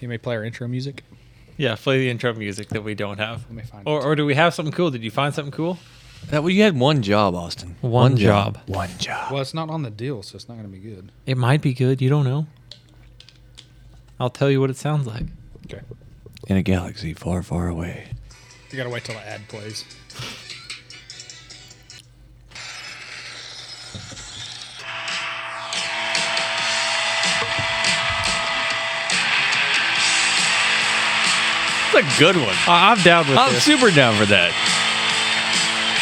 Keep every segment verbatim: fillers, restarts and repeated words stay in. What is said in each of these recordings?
you may play our intro music. Yeah, play the intro music that we don't have. Let me find or, or do we have something cool? Did you find something cool? That, well, you had one job, Austin. One, one job. job. One job. Well, it's not on the deal, so it's not going to be good. It might be good. You don't know. I'll tell you what it sounds like. Okay. In a galaxy far, far away. You got to wait till the ad plays. That's a good one. I'm down with I'm this. I'm super down for that.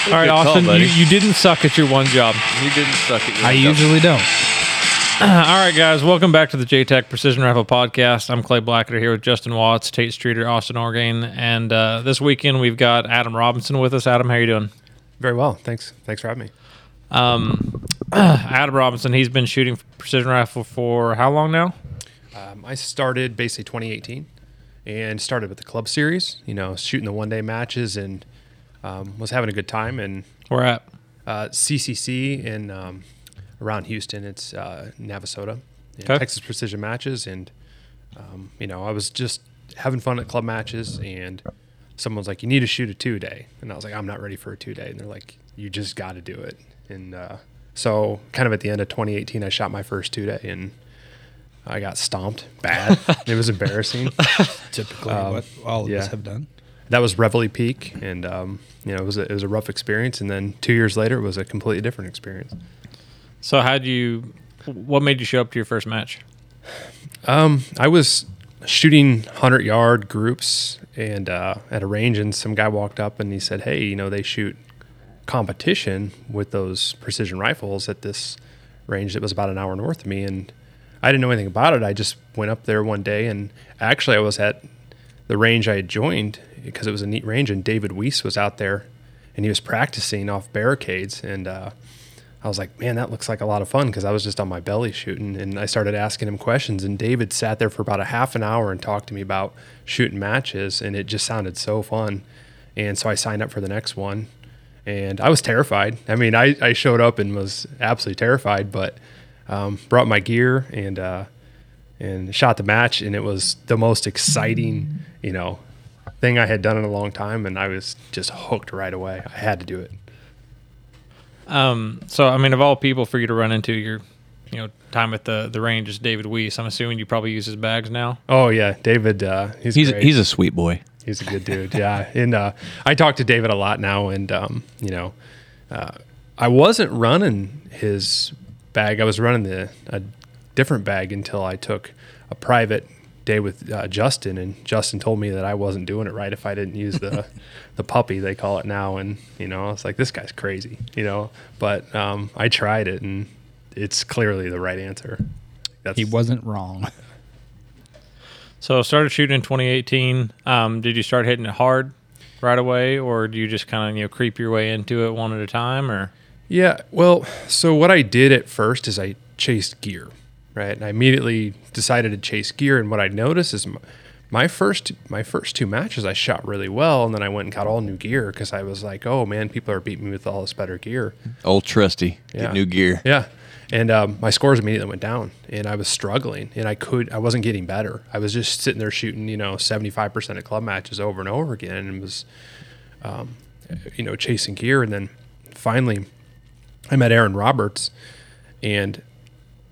All right, Austin, call, you, you didn't suck at your one job. You didn't suck at your I one job. I usually don't. All right, guys, welcome back to the J TAC Precision Rifle Podcast. I'm Clay Blacker here with Justin Watts, Tate Streeter, Austin Orgain, and uh, this weekend we've got Adam Robinson with us. Adam, how are you doing? Very well. Thanks. Thanks for having me. Um, Adam Robinson, he's been shooting precision rifle for how long now? Um, I started basically twenty eighteen. And started with the club series, you know, shooting the one-day matches, and um, was having a good time. And where at? Uh, C C C in um, around Houston. It's uh, Navasota, and okay. Texas Precision Matches, and um, you know, I was just having fun at club matches, and someone's like, "You need to shoot a two-day," and I was like, "I'm not ready for a two-day," and they're like, "You just got to do it." And uh, so, kind of at the end of twenty eighteen, I shot my first two-day, and I got stomped bad. It was embarrassing. Typically, um, what all of yeah. us have done. That was Reveille Peak, and um, you know, it was a, it was a rough experience. And then two years later, it was a completely different experience. So, how do you? What made you show up to your first match? Um, I was shooting hundred-yard groups, and uh, at a range, and some guy walked up and he said, "Hey, you know, they shoot competition with those precision rifles at this range that was about an hour north of me," and I didn't know anything about it. I just went up there one day, and actually I was at the range I had joined because it was a neat range, and David Weiss was out there, and he was practicing off barricades, and uh, I was like, man, that looks like a lot of fun because I was just on my belly shooting, and I started asking him questions, and David sat there for about a half an hour and talked to me about shooting matches, and it just sounded so fun, and so I signed up for the next one, and I was terrified. I mean, I, I showed up and was absolutely terrified, but... Um, brought my gear and uh, and shot the match, and it was the most exciting, you know, thing I had done in a long time, and I was just hooked right away. I had to do it. Um, so, I mean, of all people for you to run into your, you know, time at the, the range is David Weiss. I'm assuming you probably use his bags now. Oh yeah, David. Uh, he's he's, great. He's a sweet boy. He's a good dude. Yeah, and uh, I talk to David a lot now, and um, you know, uh, I wasn't running his. Bag. I was running the a different bag until I took a private day with uh, Justin, and Justin told me that I wasn't doing it right if I didn't use the the puppy they call it now. And you know, I was like, this guy's crazy, you know. But um, I tried it, and it's clearly the right answer. That's, he wasn't wrong. So started shooting in twenty eighteen. Um, did you start hitting it hard right away, or do you just kind of you know creep your way into it one at a time, or? Yeah, well, so what I did at first is I chased gear, right? And I immediately decided to chase gear, and what I noticed is my first my first two matches I shot really well, and then I went and got all new gear because I was like, oh, man, people are beating me with all this better gear. Old trusty, yeah. Get new gear. Yeah, and um, my scores immediately went down, and I was struggling, and I could I wasn't getting better. I was just sitting there shooting, you know, seventy-five percent of club matches over and over again, and was, um, you know, chasing gear, and then finally... I met Aaron Roberts, and,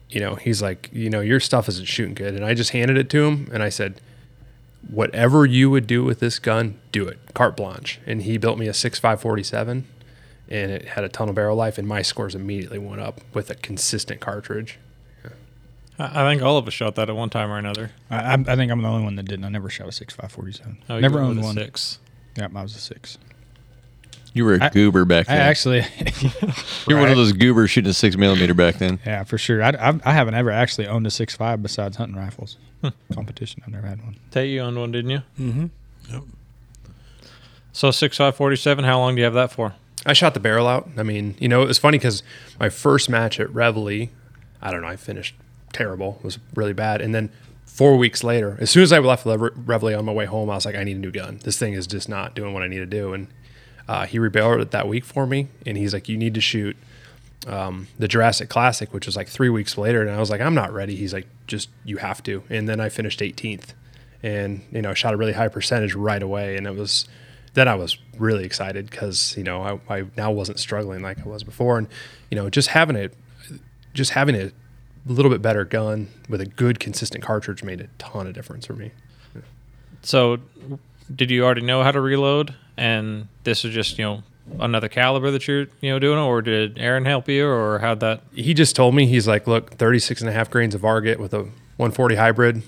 you know, he's like, you know, your stuff isn't shooting good. And I just handed it to him, and I said, whatever you would do with this gun, do it. Carte blanche. And he built me a six five forty-seven, and it had a tunnel barrel life, and my scores immediately went up with a consistent cartridge. Yeah. I think all of us shot that at one time or another. I, I think I'm the only one that didn't. I never shot a six five forty-seven. Oh, you never owned one. Six. Yeah, mine was a six. You were a I, goober back then. I actually, you were right. One of those goobers shooting a six millimeter back then. Yeah, for sure. I, I, I haven't ever actually owned a six five besides hunting rifles huh. competition. I've never had one. Tate, you owned one, didn't you? Mm-hmm. Yep. So six five forty seven. How long do you have that for? I shot the barrel out. I mean, you know, it was funny because my first match at Reveille, I don't know, I finished terrible. It was really bad, and then. Four weeks later, as soon as I left Reveille on my way home, I was like, I need a new gun. This thing is just not doing what I need to do. And uh, he rebelled it that week for me, and he's like, you need to shoot um, the Jurassic Classic, which was like three weeks later. And I was like, I'm not ready. He's like, just, you have to. And then I finished eighteenth. and, you know, shot a really high percentage right away. And it was, then I was really excited because, you know, I, I now wasn't struggling like I was before. And, you know, just having it, just having a little bit better gun with a good consistent cartridge made a ton of difference for me. Yeah. So did you already know how to reload and this is just, you know, another caliber that you're, you know, doing, or did Aaron help you, or how'd that? He just told me, he's like, look, thirty-six and a half grains of Varget with a one forty hybrid,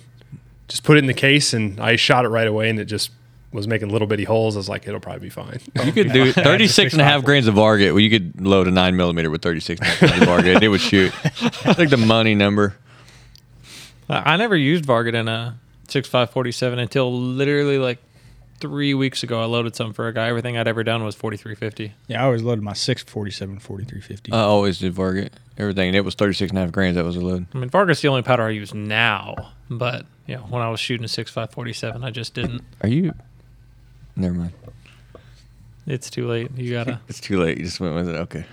just put it in the case. And I shot it right away and it just was making little bitty holes. I was like, it'll probably be fine. You could do thirty-six and a half grains of Varget. Well, you could load a nine millimeter with thirty-six and a half grains of Varget. It would shoot. I think the money number. I never used Varget in a six five forty-seven until literally like three weeks ago. I loaded some for a guy. Everything I'd ever done was forty-three fifty. Yeah, I always loaded my six forty-seven forty-three fifty. I always did Varget. Everything. And it was thirty-six and a half grains. That was a load. I mean, Varget's the only powder I use now, but you know, when I was shooting a six five forty-seven, I just didn't. Are you... Never mind. It's too late. You gotta. It's too late. You just went with it. Okay.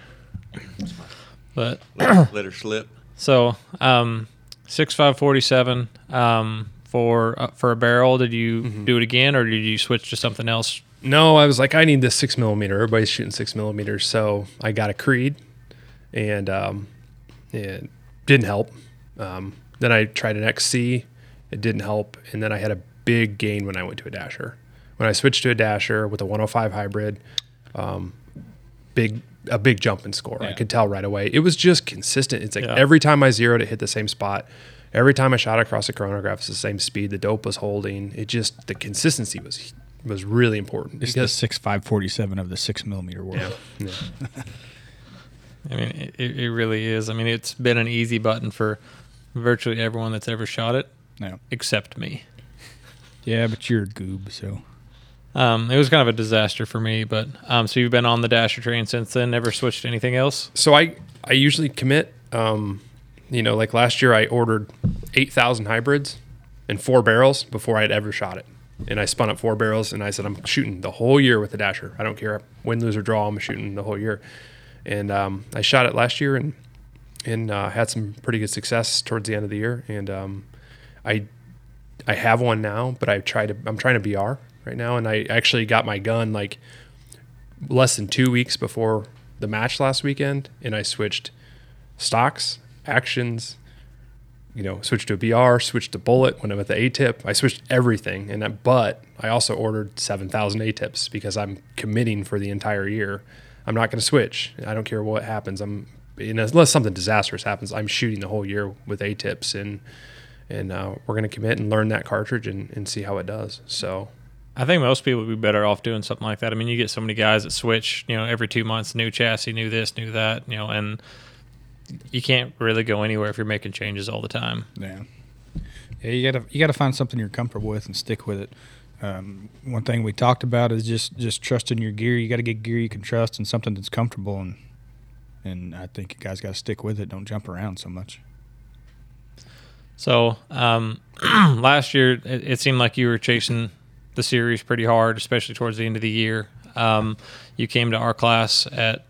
But let, let her slip. So, um, six five forty seven. Um, for uh, for a barrel, did you mm-hmm. do it again, or did you switch to something else? No, I was like, I need this six millimeter. Everybody's shooting six millimeters, so I got a Creed, and um, it didn't help. Um, then I tried an X C. It didn't help, and then I had a big gain when I went to a Dasher. When I switched to a Dasher with a one oh five hybrid, um, big a big jump in score. Yeah. I could tell right away. It was just consistent. It's like yeah. every time I zeroed, it hit the same spot. Every time I shot across the chronograph, it's the same speed. The dope was holding. It just, the consistency was was really important. It's because, the six five forty-seven of the six millimeter world. Yeah. Yeah. I mean, it, it really is. I mean, it's been an easy button for virtually everyone that's ever shot it, yeah. except me. Yeah, but you're a goob, so... Um, it was kind of a disaster for me, but, um, so you've been on the Dasher train since then, never switched to anything else? So I, I usually commit, um, you know, like last year I ordered eight thousand hybrids and four barrels before I'd ever shot it. And I spun up four barrels and I said, I'm shooting the whole year with the Dasher. I don't care win, lose or draw. I'm shooting the whole year. And, um, I shot it last year and, and, uh, had some pretty good success towards the end of the year. And, um, I, I have one now, but I try to, I'm trying to B R right now, and I actually got my gun like less than two weeks before the match last weekend, and I switched stocks, actions, you know, switched to a B R, switched to bullet when I'm at the A-Tip. I switched everything, and that, but I also ordered seven thousand A-Tips because I'm committing for the entire year. I'm not going to switch. I don't care what happens. I'm, you know, unless something disastrous happens, I'm shooting the whole year with A-Tips, and and uh, we're going to commit and learn that cartridge and, and see how it does. So I think most people would be better off doing something like that. I mean, you get so many guys that switch, you know, every two months, new chassis, new this, new that, you know, and you can't really go anywhere if you're making changes all the time. Yeah, yeah, you gotta you gotta find something you're comfortable with and stick with it. Um, one thing we talked about is just just trusting your gear. You got to get gear you can trust and something that's comfortable, and and I think you guys got to stick with it. Don't jump around so much. So um, last year, it, it seemed like you were chasing the series pretty hard, especially towards the end of the year. Um, you came to our class at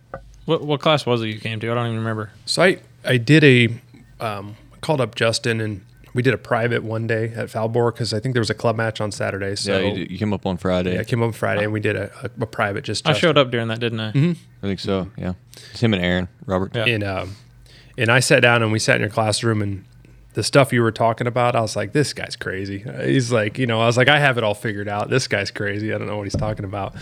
what, what class was it you came to? I don't even remember. So I, I did a, um, called up Justin and we did a private one day at Falbor because I think there was a club match on Saturday. So yeah, you, you came up on Friday. Yeah, I came up on Friday and we did a, a, a private just. Justin. I showed up during that, didn't I? Mm-hmm. I think so. Yeah. It's him and Aaron, Robert. Yeah. And, um, and I sat down and we sat in your classroom and the stuff you were talking about, I was like, this guy's crazy. He's like, you know, I was like, I have it all figured out. This guy's crazy. I don't know what he's talking about.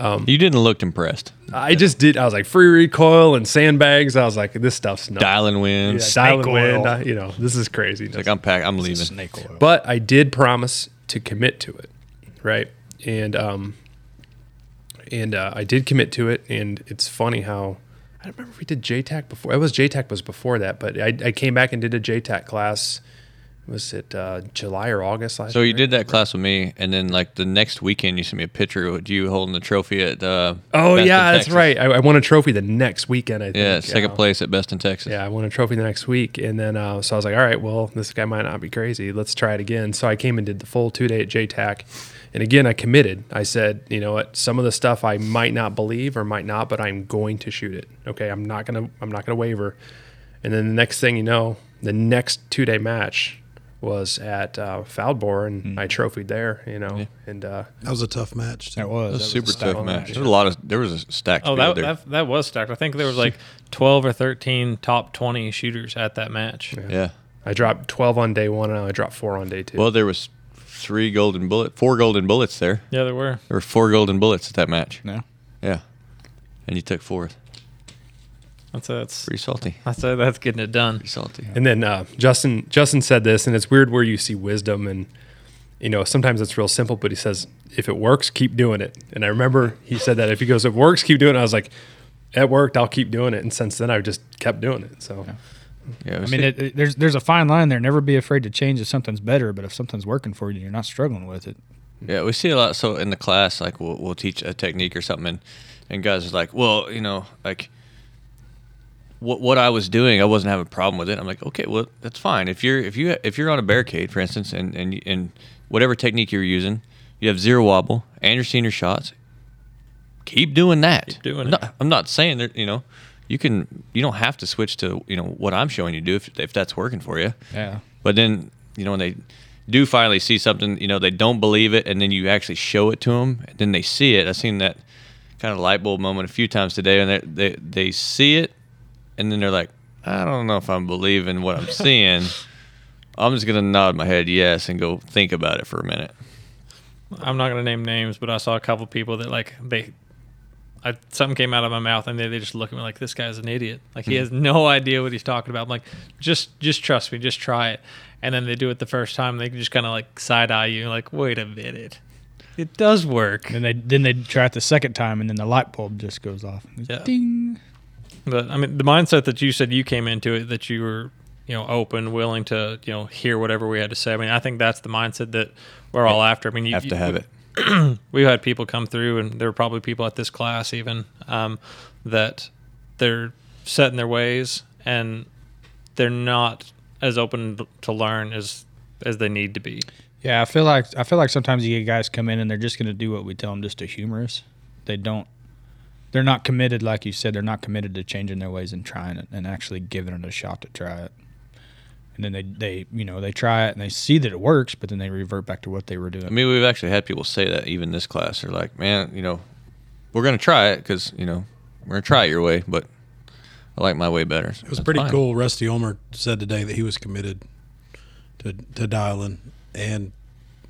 Um, you didn't look impressed. I just did. I was like, free recoil and sandbags. I was like, this stuff's nuts. Dialing wind. Yeah, dialing wind. I, you know, this is crazy. It's like, I'm packed. I'm leaving. Snake oil. But I did promise to commit to it, right? And um, and uh, I did commit to it, and it's funny how I don't remember if we did J TAC before. It was J TAC was before that, but I, I came back and did a J TAC class. Was it uh, July or August last year? So you did that class with me, and then like the next weekend, you sent me a picture of you holding the trophy at uh, oh Best yeah, in Texas. That's right. I, I won a trophy the next weekend. I think yeah, second uh, place at Best in Texas. Yeah, I won a trophy the next week, and then uh, so I was like, all right, well, this guy might not be crazy. Let's try it again. So I came and did the full two day at J TAC. And again, I committed. I said, you know what, some of the stuff I might not believe or might not, but I'm going to shoot it. Okay, I'm not gonna, I'm not gonna waver. And then the next thing you know, the next two-day match, was at uh, Falbor, and mm. I trophied there, you know. Yeah. And uh, that was a tough match. That was, that was super a super tough match. match. There was a lot of there was a stacked. Oh, that, there. that that was stacked. I think there was like twelve or thirteen top twenty shooters at that match. Yeah. yeah, I dropped twelve on day one, and I dropped four on day two. Well, there was three golden bullet, four golden bullets there. Yeah, there were. There were four golden bullets at that match. No. Yeah, and you took fourth. That's a, that's pretty salty. That's a, that's getting it done. Pretty salty. And then uh, Justin Justin said this, and it's weird where you see wisdom, and you know sometimes it's real simple. But he says, if it works, keep doing it. And I remember he said that. If he goes, if it works, keep doing it. I was like, it worked. I'll keep doing it. And since then, I've just kept doing it. So, yeah. Yeah, it was I mean, it, it, there's there's a fine line there. Never be afraid to change if something's better. But if something's working for you, you're not struggling with it. Yeah, we see a lot. So in the class, like we'll we'll teach a technique or something, and, and guys are like, well, you know, like. What what I was doing, I wasn't having a problem with it. I'm like, okay, well, that's fine. If you're if you if you're on a barricade, for instance, and and and whatever technique you're using, you have zero wobble and you're seeing your shots. Keep doing that. Keep doing I'm not, it. I'm not saying that you know, you can you don't have to switch to you know what I'm showing you to do if if that's working for you. Yeah. But then you know when they do finally see something, you know they don't believe it, and then you actually show it to them, and then they see it. I've seen that kind of light bulb moment a few times today, and they they, they see it. And then they're like, I don't know if I'm believing what I'm seeing. I'm just going to nod my head yes and go think about it for a minute. I'm not going to name names, but I saw a couple people that, like, they I, something came out of my mouth, and they, they just look at me like, this guy's an idiot. Like, he has no idea what he's talking about. I'm like, just just trust me. Just try it. And then they do it the first time. They can just kind of, like, side-eye you. Like, wait a minute. It does work. And they, then they try it the second time, and then the light bulb just goes off. Yeah. Ding. But I mean, the mindset that you said you came into it, that you were, you know, open, willing to, you know, hear whatever we had to say. I mean, I think that's the mindset that we're all after. I mean, you have you, to have we, it. We've had people come through, and there were probably people at this class even um, that they're set in their ways, and they're not as open to learn as as they need to be. Yeah, I feel like I feel like sometimes you get guys come in and they're just going to do what we tell them just to humor us. They don't. They're not committed, like you said, they're not committed to changing their ways and trying it and actually giving it a shot to try it. And then they, they you know, they try it and they see that it works, but then they revert back to what they were doing. I mean, we've actually had people say that even this class. They're like, man, you know, we're going to try it because, you know, we're going to try it your way, but I like my way better. So it was pretty fine. Cool. Rusty Ulmer said today that he was committed to, to dialing and –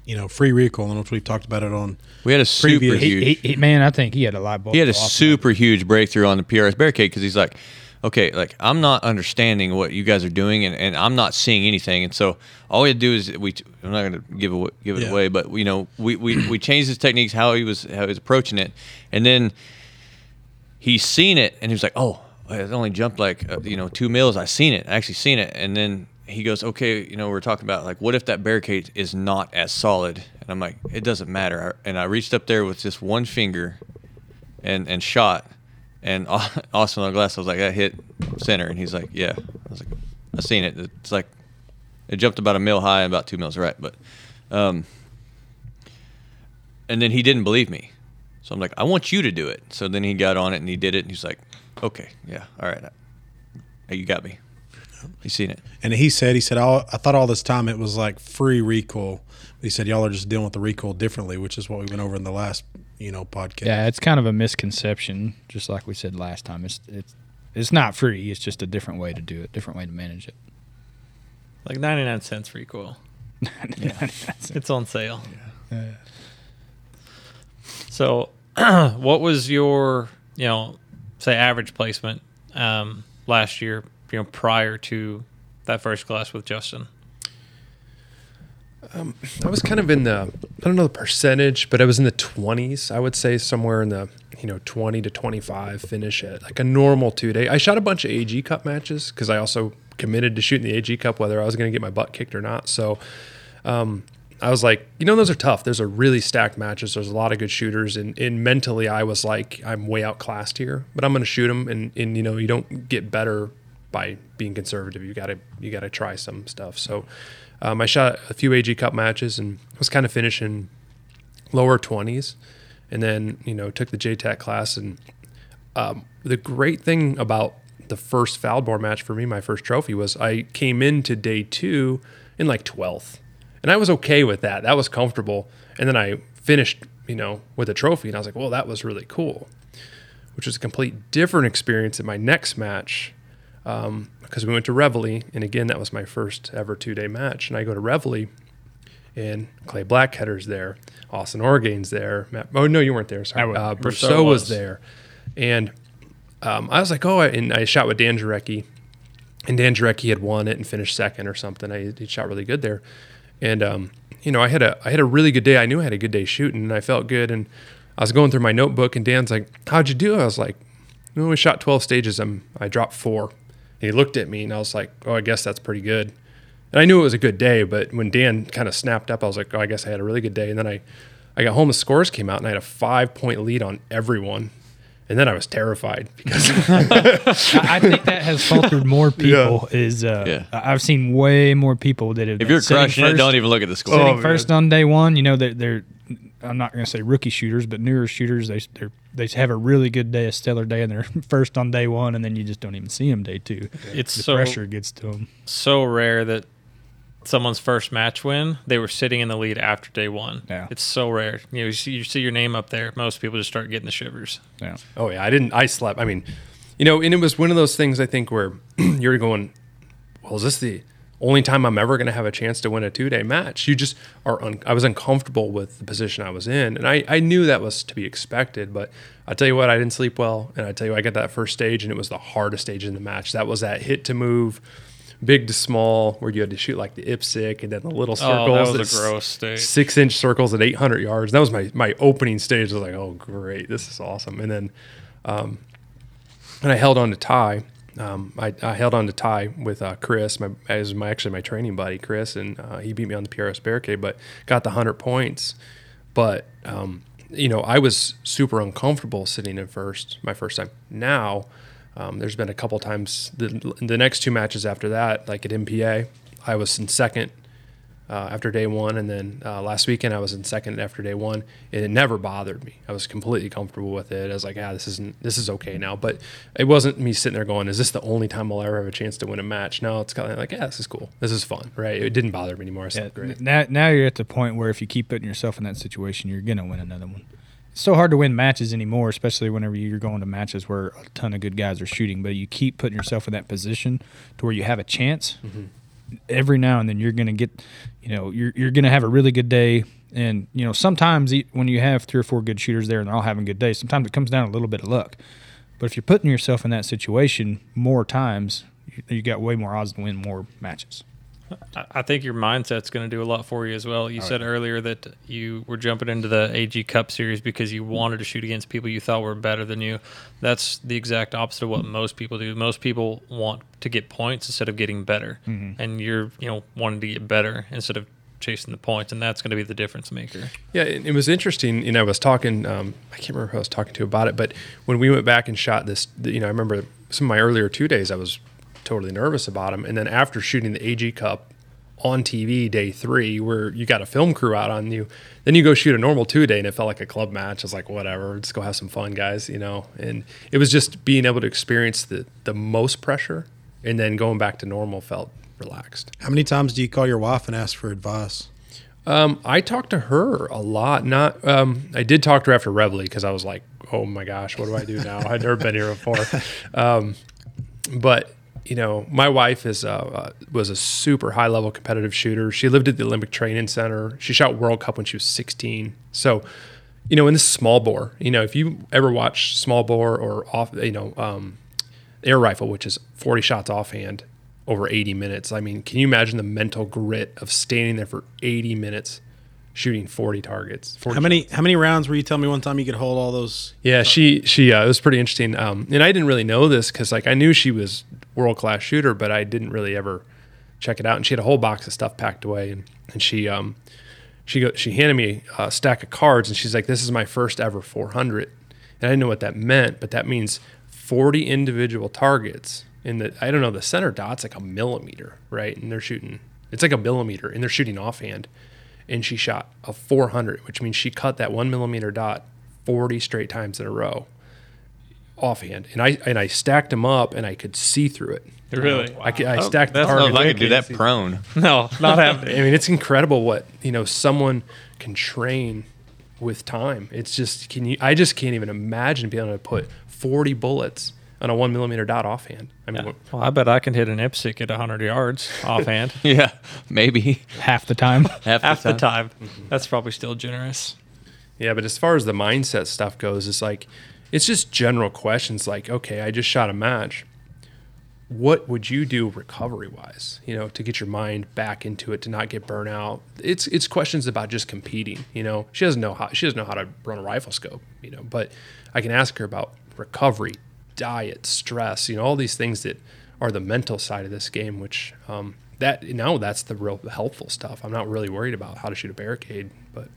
you know, free recoil, and which we've talked about it on. We had a super previous. huge. He, he, he, man, I think he had a light bulb. He had a super him. huge breakthrough on the P R S barricade because he's like, okay, like, I'm not understanding what you guys are doing, and, and I'm not seeing anything. And so all we had to do is, we, I'm not going to give it, give it yeah. away, but, you know, we, we, we changed his techniques, how he was how he was approaching it. And then he's seen it, and he was like, oh, I only jumped like, uh, you know, two mils. I seen it. I actually seen it. And then. He goes, okay, you know, we're talking about, like, what if that barricade is not as solid? And I'm like, it doesn't matter. And I reached up there with just one finger and and shot. And Austin on the glass, I was like, I hit center. And he's like, yeah. I was like, I seen it. It's like, it jumped about a mil high and about two mils right. But, um, and then he didn't believe me. So I'm like, I want you to do it. So then he got on it and he did it. And he's like, okay, yeah, all right. You got me. He's seen it. And he said, he said, I thought all this time it was like free recoil. He said, y'all are just dealing with the recoil differently, which is what we went over in the last, you know, podcast. Yeah, it's kind of a misconception, just like we said last time. It's it's it's not free. It's just a different way to do it, different way to manage it. Like ninety-nine cents recoil. ninety-nine yeah. cents. It's on sale. Yeah. Uh, so what was your, you know, say average placement um, last year? You know, prior to that first class with Justin? Um, I was kind of in the, I don't know the percentage, but I was in the twenties. I would say somewhere in the, you know, twenty to twenty-five finish at like a normal two-day. I shot a bunch of A G Cup matches because I also committed to shooting the A G Cup whether I was going to get my butt kicked or not. So um, I was like, you know, those are tough. Those are really stacked matches. There's a lot of good shooters. And, and mentally I was like, I'm way outclassed here, but I'm going to shoot them. And, and, you know, you don't get better by being conservative. You gotta you gotta try some stuff. So um, I shot a few A G Cup matches and was kind of finishing lower twenties, and then you know took the J TAC class. And um, the great thing about the first Falbor match for me, my first trophy, was I came into day two in like twelfth. And I was okay with that. That was comfortable. And then I finished, you know, with a trophy, and I was like, well, that was really cool, which was a complete different experience at my next match, um, because we went to Reveille. And again, that was my first ever two-day match. And I go to Reveille, and Clay Blackheader's there, Austin Orgain's there. Matt, oh, no, you weren't there. Sorry. Uh, Brousseau was. was there. And um, I was like, oh, and I shot with Dan Jarecki. And Dan Jarecki had won it and finished second or something. I, he shot really good there. And, um, you know, I had a I had a really good day. I knew I had a good day shooting, and I felt good. And I was going through my notebook, and Dan's like, how'd you do? I was like, well, we shot twelve stages. I'm, I dropped four. And he looked at me, and I was like, oh, I guess that's pretty good. And I knew it was a good day, but when Dan kind of snapped up, I was like, oh, I guess I had a really good day. And then I, I got home, the scores came out, and I had a five-point lead on everyone. And then I was terrified because I think that has faltered more people. Yeah. Is uh, yeah. I've seen way more people that have. If you're crushing first, it, don't even look at the score. Sitting oh, first man. on day one, you know they're, they're I'm not going to say rookie shooters, but newer shooters. They they they have a really good day, a stellar day, and they're first on day one, and then you just don't even see them day two. It's the so, pressure gets to them. So rare that someone's first match win, they were sitting in the lead after day one. Yeah. It's so rare. You know, you see, you see your name up there. Most people just start getting the shivers. Yeah. Oh, yeah. I didn't, I slept. I mean, you know, and it was one of those things I think where you're going, well, is this the only time I'm ever going to have a chance to win a two-day match? You just are, un- I was uncomfortable with the position I was in. And I, I knew that was to be expected, but I tell you what, I didn't sleep well. And I tell you, I got that first stage, and it was the hardest stage in the match. That was that hit to move. Big to small, where you had to shoot like the ipsic and then the little circles. Oh, that was a gross stage. Six-inch circles at eight hundred yards. That was my my opening stage. I was like, oh, great. This is awesome. And then um, and I held on to tie. Um, I, I held on to tie with uh, Chris, my, as my actually my training buddy, Chris, and uh, he beat me on the P R S barricade, but got the one hundred points. But, um, you know, I was super uncomfortable sitting in first, my first time. Now – Um, there's been a couple times, the, the next two matches after that, like at M P A, I was in second uh, after day one, and then uh, last weekend I was in second after day one, and it never bothered me. I was completely comfortable with it. I was like, ah, this isn't, this is okay now. But it wasn't me sitting there going, is this the only time I'll ever have a chance to win a match? No, it's kind of like, yeah, this is cool. This is fun, right? It didn't bother me anymore. Yeah, great. Now, now you're at the point where if you keep putting yourself in that situation, you're going to win another one. It's so hard to win matches anymore, especially whenever you're going to matches where a ton of good guys are shooting, but you keep putting yourself in that position to where you have a chance. Mm-hmm. Every now and then you're going to get, you know, you're you're going to have a really good day. And, you know, sometimes when you have three or four good shooters there and they're all having good days, sometimes it comes down to a little bit of luck. But if you're putting yourself in that situation more times, you, you got way more odds to win more matches. I think your mindset's going to do a lot for you as well. You All said right. earlier that you were jumping into the A G Cup series because you wanted to shoot against people you thought were better than you. That's the exact opposite of what most people do. Most people want to get points instead of getting better, mm-hmm. and you're you know wanting to get better instead of chasing the points, and that's going to be the difference maker. Yeah, it was interesting. You know, I was talking, um, I can't remember who I was talking to about it, but when we went back and shot this, you know, I remember some of my earlier two days I was totally nervous about him, and then after shooting the A G Cup on T V day three, where you got a film crew out on you, then you go shoot a normal two-day, and it felt like a club match. I was like, whatever, let's go have some fun, guys, you know. And it was just being able to experience the the most pressure, and then going back to normal felt relaxed. How many times do you call your wife and ask for advice? Um, I talked to her a lot. Not, um, I did talk to her after Reveille because I was like, oh my gosh, what do I do now? I'd never been here before, um, but. You know, my wife is uh, was a super high-level competitive shooter. She lived at the Olympic Training Center. She shot World Cup when she was sixteen. So, you know, and this is small bore. You know, if you ever watch small bore or off, you know, um, air rifle, which is forty shots offhand over eighty minutes. I mean, can you imagine the mental grit of standing there for eighty minutes? Shooting forty targets. forty how many shots. How many rounds were you telling me one time you could hold all those? Yeah, she she uh, it was pretty interesting. Um, and I didn't really know this because like I knew she was world class shooter, but I didn't really ever check it out. And she had a whole box of stuff packed away, and and she um she go, she handed me a stack of cards, and she's like, "This is my first ever four hundred," and I didn't know what that meant, but that means forty individual targets. And the I don't know the center dot's like a millimeter, right? And they're shooting it's like a millimeter, and they're shooting offhand. And she shot a four hundred, which means she cut that one millimeter dot forty straight times in a row. offhand, and I and I stacked them up, and I could see through it. Really, wow. I, could, I stacked. Oh, that's the no, I could do that prone. No, not happening. I mean, it's incredible what you know someone can train with time. It's just can you? I just can't even imagine being able to put forty bullets on a one millimeter dot offhand. I mean, yeah. well, I bet I can hit an Ipsic at one hundred yards offhand. Yeah, maybe half the time. Half the half time. The time. Mm-hmm. That's probably still generous. Yeah, but as far as the mindset stuff goes, it's like it's just general questions like, okay, I just shot a match. What would you do recovery-wise, you know, to get your mind back into it, to not get burnt out? It's it's questions about just competing, you know. She doesn't know how she doesn't know how to run a rifle scope, you know, but I can ask her about recovery, diet, stress, you know, all these things that are the mental side of this game, which um, that now that's the real helpful stuff. I'm not really worried about how to shoot a barricade, but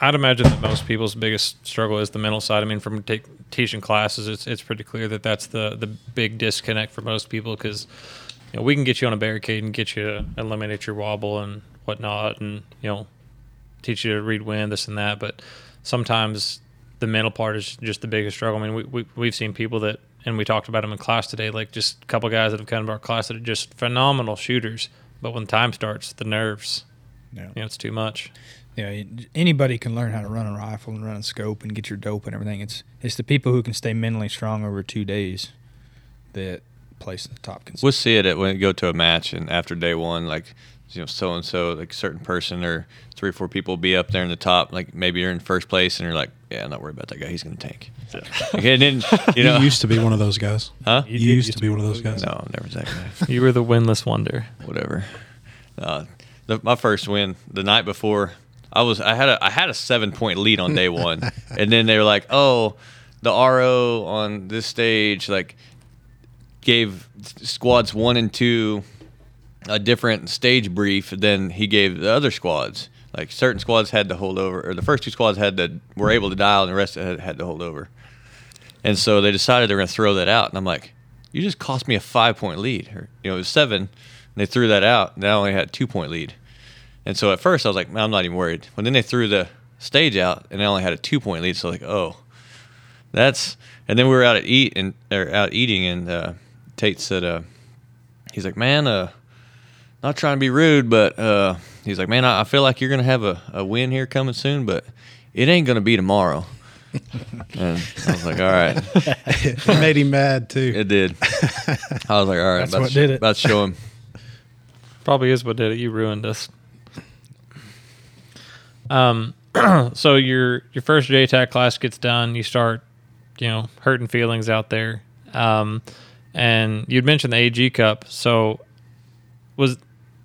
I'd imagine that most people's biggest struggle is the mental side. I mean, from t- teaching classes, it's it's pretty clear that that's the, the big disconnect for most people because you know, we can get you on a barricade and get you to eliminate your wobble and whatnot and, you know, teach you to read wind, this and that. But sometimes the mental part is just the biggest struggle. I mean, we, we, we've seen people that, and we talked about them in class today, like just a couple guys that have come to our class that are just phenomenal shooters. But when time starts, the nerves, yeah. you know, it's too much. Yeah, anybody can learn how to run a rifle and run a scope and get your dope and everything. It's it's the people who can stay mentally strong over two days that place in the top. We'll see it at when you go to a match and after day one, like you know, so and so, like a certain person or three or four people will be up there in the top. Like maybe you're in first place and you're like, yeah, I'm not worried about that guy. He's gonna tank. Yeah. Okay, and then, you know, you used to be one of those guys, huh? You, you used, used to be one of those guys. No, I'm never that guy. You were the winless wonder. Whatever. Uh, the, my first win the night before. I was I had a I had a seven point lead on day one, and then they were like, oh, the R O on this stage like gave squads one and two a different stage brief than he gave the other squads. Like certain squads had to hold over, or the first two squads had to were able to dial, and the rest had, had to hold over. And so they decided they're going to throw that out, and I'm like, you just cost me a five point lead, or you know it was seven, and they threw that out, and I only had a two point lead. And so at first I was like, man, I'm not even worried. But then they threw the stage out, and I only had a two-point lead. So I was like, oh, that's. And then we were out at eat and or out eating, and uh, Tate said, uh, he's like, man, uh, not trying to be rude, but uh, he's like, man, I, I feel like you're gonna have a, a win here coming soon, but it ain't gonna be tomorrow. And I was like, all right. It made him mad too. It did. I was like, all right, that's about what to, did it. About to show him. Probably is what did it. You ruined us. Um, so your, your first J TAC class gets done, you start, you know, hurting feelings out there. Um, and you'd mentioned the A G Cup. So was,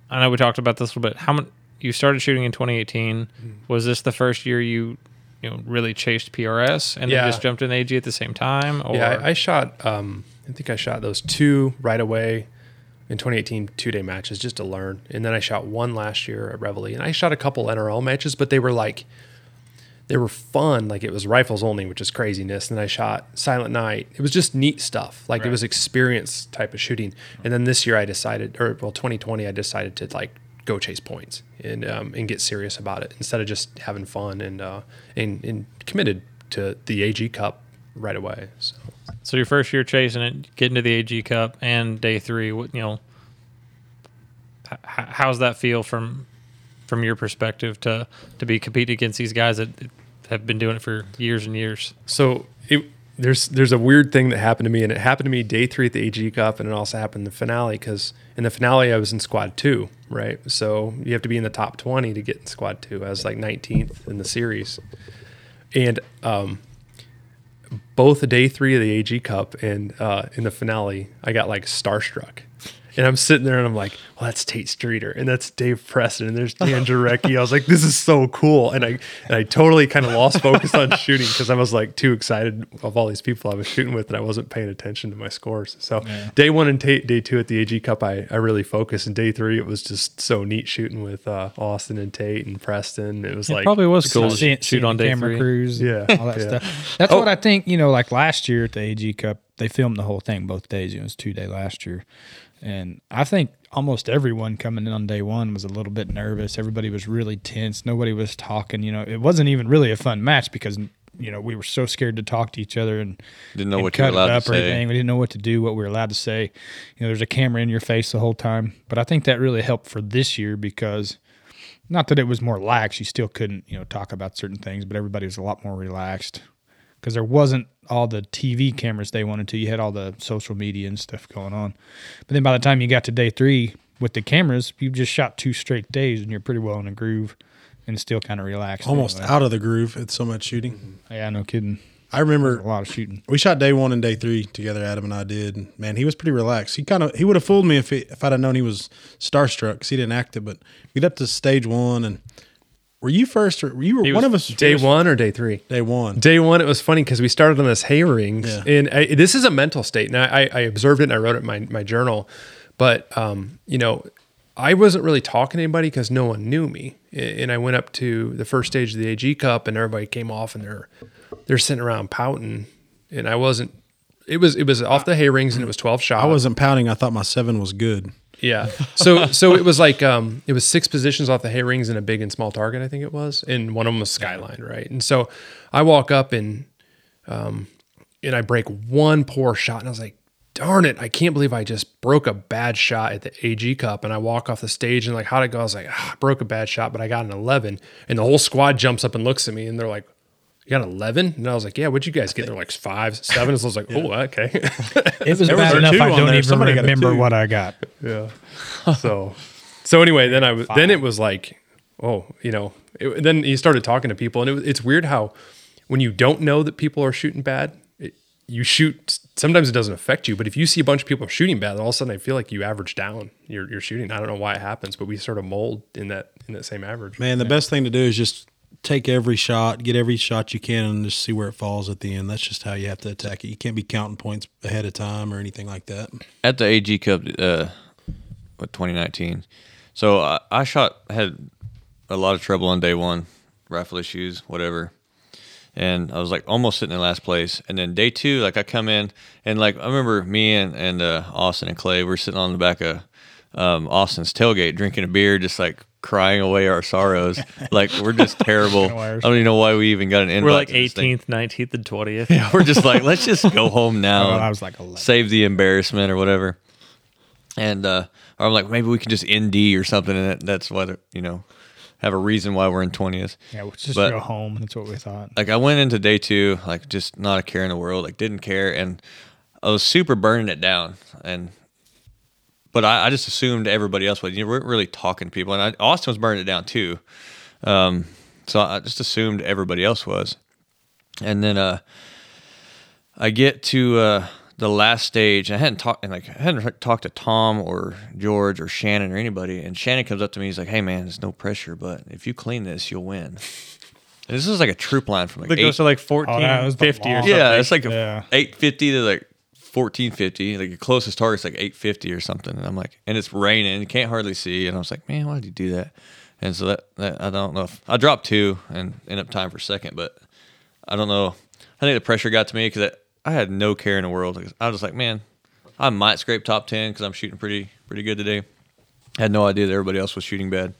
I know we talked about this a little bit, how many, you started shooting in twenty eighteen. Was this the first year you, you know, really chased P R S and yeah. then just jumped in A G at the same time? Or? Yeah, I, I shot, um, I think I shot those two right away. In twenty eighteen, two-day matches just to learn. And then I shot one last year at Reveille. And I shot a couple N R L matches, but they were like, they were fun. Like it was rifles only, which is craziness. And then I shot Silent Night. It was just neat stuff. Like right. It was experience type of shooting. And then this year I decided, or well, twenty twenty, I decided to like go chase points and um, and get serious about it instead of just having fun and, uh, and, and committed to the A G Cup right away. So. So your first year chasing it, getting to the A G Cup, and day three, what you know, h- how's that feel from from your perspective to to be competing against these guys that have been doing it for years and years? So it, there's there's a weird thing that happened to me, and it happened to me day three at the A G Cup, and it also happened in the finale because in the finale I was in squad two, right? So you have to be in the top twenty to get in squad two. I was like nineteenth in the series, and um. both day three of the A G Cup and uh, in the finale, I got like starstruck. And I'm sitting there and I'm like, well, that's Tate Streeter and that's Dave Preston and there's Dan Jarecki. I was like, this is so cool. And I and I totally kind of lost focus on shooting because I was like too excited of all these people I was shooting with and I wasn't paying attention to my scores. So yeah. day one and t- day two at the A G Cup, I, I really focused. And day three, it was just so neat shooting with uh, Austin and Tate and Preston. It was it like probably was cool to shoot seeing on day three. Crews yeah. All that yeah. stuff. That's oh. what I think, you know, like last year at the A G Cup, they filmed the whole thing both days. It was two day last year. And I think almost everyone coming in on day one was a little bit nervous. Everybody was really tense. Nobody was talking. You know, it wasn't even really a fun match because you know, we were so scared to talk to each other and didn't know and what you were allowed to say. Anything. We didn't know what to do, what we were allowed to say. You know, there's a camera in your face the whole time. But I think that really helped for this year because not that it was more lax. You still couldn't, you know, talk about certain things, but everybody was a lot more relaxed because there wasn't all the T V cameras they wanted to. You had all the social media and stuff going on. But then by the time you got to day three with the cameras, you just shot two straight days and you're pretty well in a groove. And still kind of relaxed. Almost anyway. Out of the groove. It's so much shooting. Yeah, no kidding. I remember a lot of shooting. We shot day one and day three together, Adam and I did. And man, he was pretty relaxed. He kind of he would have fooled me if he, if I'd have known he was starstruck because he didn't act it. But we get up to stage one, and were you first or you were it one of us? Day first? One or day three? Day one. Day one. It was funny because we started on this hay rings, yeah. and I, this is a mental state. And I, I observed it and I wrote it in my my journal, but um, you know. I wasn't really talking to anybody because no one knew me. And I went up to the first stage of the A G Cup and everybody came off and they're, they're sitting around pouting. And I wasn't, it was, it was off the hay rings and it was twelve shots. I wasn't pouting. I thought my seven was good. Yeah. So, so it was like, um, it was six positions off the hay rings and a big and small target, I think it was. And one of them was skyline. Right. And so I walk up and, um, and I break one poor shot and I was like, darn it, I can't believe I just broke a bad shot at the A G Cup. And I walk off the stage and like, how'd it go? I was like, ah, I broke a bad shot, but I got an eleven. And the whole squad jumps up and looks at me and they're like, you got eleven? And I was like, yeah, what'd you guys get? They're like five, seven. So I was like, yeah. oh, okay. It was bad enough I don't even Somebody remember what I got. Yeah. So, so anyway, then I was, then it was like, oh, you know, it, then you started talking to people and it, it's weird how when you don't know that people are shooting bad, you shoot, sometimes it doesn't affect you, but if you see a bunch of people shooting bad, all of a sudden I feel like you average down your, your shooting. I don't know why it happens, but we sort of mold in that in that same average. Man, the yeah. best thing to do is just take every shot, get every shot you can, and just see where it falls at the end. That's just how you have to attack it. You can't be counting points ahead of time or anything like that. At the A G Cup, uh, what, twenty nineteen, so I, I shot, had a lot of trouble on day one, rifle issues, whatever. And I was like almost sitting in last place. And then day two, like I come in and like I remember me and, and uh, Austin and Clay, we were sitting on the back of um, Austin's tailgate drinking a beer, just like crying away our sorrows. Like we're just terrible. I don't even know why we even got an invite. We're like eighteenth, nineteenth, and twentieth. Yeah, we're just like, let's just go home now. Well, I was like, eleven. Save the embarrassment or whatever. And uh, I'm like, maybe we can just N D or something. And that, that's what, you know. Have a reason why we're in twentieth. Yeah, we'll just but, go home. That's what we thought. Like, I went into day two, like, just not a care in the world. Like, didn't care. And I was super burning it down. And But I, I just assumed everybody else would. You know, we weren't really talking to people. And I, Austin was burning it down, too. Um, so I just assumed everybody else was. And then uh, I get to uh, the last stage. I hadn't talked like I hadn't talked to Tom or George or Shannon or anybody. And Shannon comes up to me. He's like, "Hey man, there's no pressure, but if you clean this, you'll win." And this is like a troop line from like it goes to like fourteen fifty oh, or something. Yeah, it's like yeah. eight fifty to like fourteen fifty. Like your closest target's like eight fifty or something. And I'm like, and it's raining. You can't hardly see. And I was like, man, why did you do that? And so that, that I don't know if I dropped two and end up tying for second, but I don't know. I think the pressure got to me because. I had no care in the world. I was like, man, I might scrape top ten because I'm shooting pretty pretty good today. I had no idea that everybody else was shooting bad.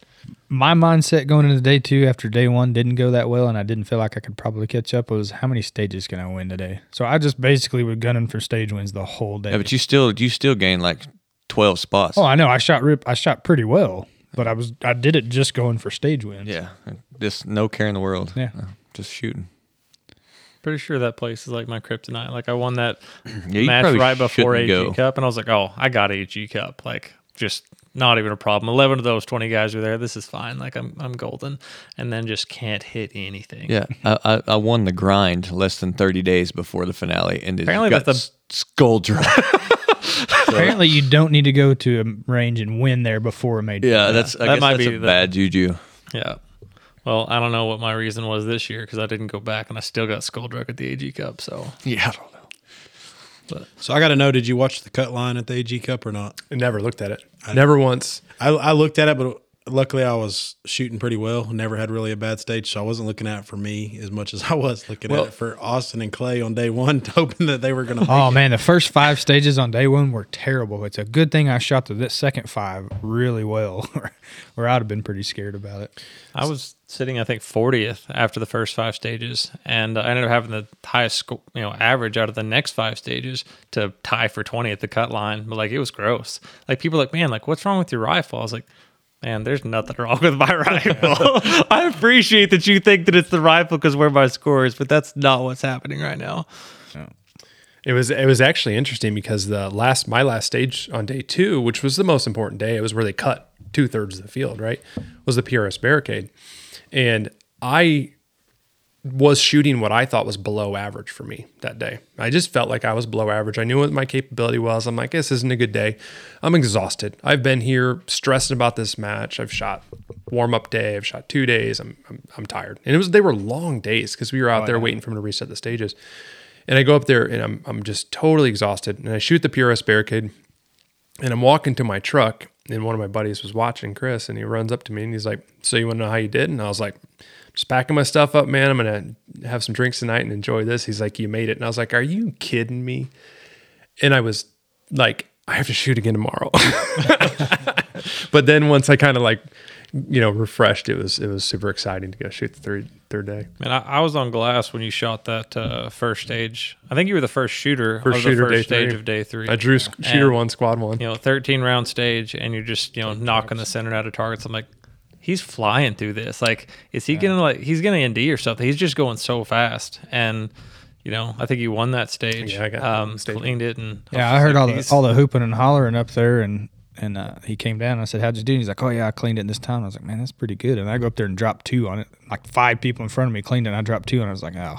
My mindset going into day two after day one didn't go that well, and I didn't feel like I could probably catch up. It was how many stages can I win today? So I just basically was gunning for stage wins the whole day. Yeah, but you still you still gained like twelve spots. Oh, I know. I shot rip. I shot pretty well, but I was I did it just going for stage wins. Yeah, just no care in the world. Yeah, just shooting. Pretty sure that place is like my kryptonite. Like I won that yeah, match right before A G go. Cup, and I was like, "Oh, I got A G Cup. Like, just not even a problem. Eleven of those twenty guys were there. This is fine. Like, I'm I'm golden." And then just can't hit anything. Yeah, I I, I won the grind less than thirty days before the finale ended. Apparently, got that's the skull drug. Apparently, you don't need to go to a range and win there before a major. Yeah, that's I that guess might that's be a the, bad juju. Yeah. Well, I don't know what my reason was this year because I didn't go back and I still got Skull Drug at the A G Cup. So yeah, I don't know. But. So I got to know: did you watch the cut line at the A G Cup or not? I never looked at it. I never once. I, I looked at it, but luckily I was shooting pretty well, never had really a bad stage, so I wasn't looking at it for me as much as I was looking well, at it for Austin and Clay on day one, hoping that they were going to Oh, it. Man, the first five stages on day one were terrible. It's a good thing I shot the second five really well, or I'd have been pretty scared about it. I was sitting, I think, fortieth after the first five stages, and I ended up having the highest sc- you know, average out of the next five stages to tie for twentieth at the cut line, but, like, it was gross. Like, people were like, man, like, what's wrong with your rifle? I was like, man, there's nothing wrong with my rifle. I appreciate that you think that it's the rifle because where my score is, but that's not what's happening right now. Yeah. It was it was actually interesting because the last my last stage on day two, which was the most important day, it was where they cut two thirds of the field. Right, was the P R S barricade, and I was shooting what I thought was below average for me that day. I just felt like I was below average. I knew what my capability was. I'm like, this isn't a good day. I'm exhausted. I've been here stressing about this match. I've shot warm-up day. I've shot two days. I'm I'm, I'm tired. And it was they were long days because we were out oh, there yeah. waiting for them to reset the stages. And I go up there, and I'm I'm just totally exhausted. And I shoot the P R S barricade, and I'm walking to my truck, and one of my buddies was watching, Chris, and he runs up to me, and he's like, so you want to know how you did? And I was like, just packing my stuff up, man. I'm going to have some drinks tonight and enjoy this. He's like, you made it. And I was like, are you kidding me? And I was like, I have to shoot again tomorrow. But then once I kind of like, you know, refreshed, it was it was super exciting to go shoot the third, third day. Man, I, I was on glass when you shot that uh, first stage. I think you were the first shooter first of shooter the first stage three. of day three. I drew yeah. shooter and, one, squad one. You know, thirteen-round stage, and you're just, you know, knocking the center out of targets. I'm like, he's flying through this. Like, is he yeah. gonna like? He's gonna N D or something. He's just going so fast. And you know, I think he won that stage. Yeah, I got um, stage. Cleaned it. And yeah, I heard all the all the hooping and hollering up there. And and uh, he came down. And I said, "How'd you do?" And he's like, "Oh yeah, I cleaned it in this time." I was like, "Man, that's pretty good." And I go up there and drop two on it. Like five people in front of me cleaned it. And I dropped two, and I was like, "Oh,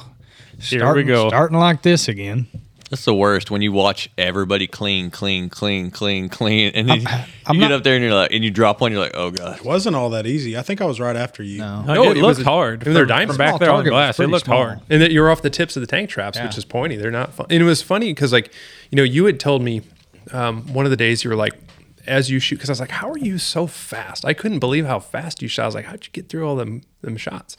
starting, here we go, starting like this again." That's the worst when you watch everybody clean, clean, clean, clean, clean, and then I, you get not, up there and you're like, and you drop one, you're like, oh god, it wasn't all that easy. I think I was right after you. No, no it, it looked was, hard. They're dying from back there on glass. It looked small. hard, and that you're off the tips of the tank traps, yeah. which is pointy. They're not fun. And it was funny because, like, you know, you had told me um, one of the days you were like, as you shoot, because I was like, how are you so fast? I couldn't believe how fast you shot. I was like, how'd you get through all them them shots?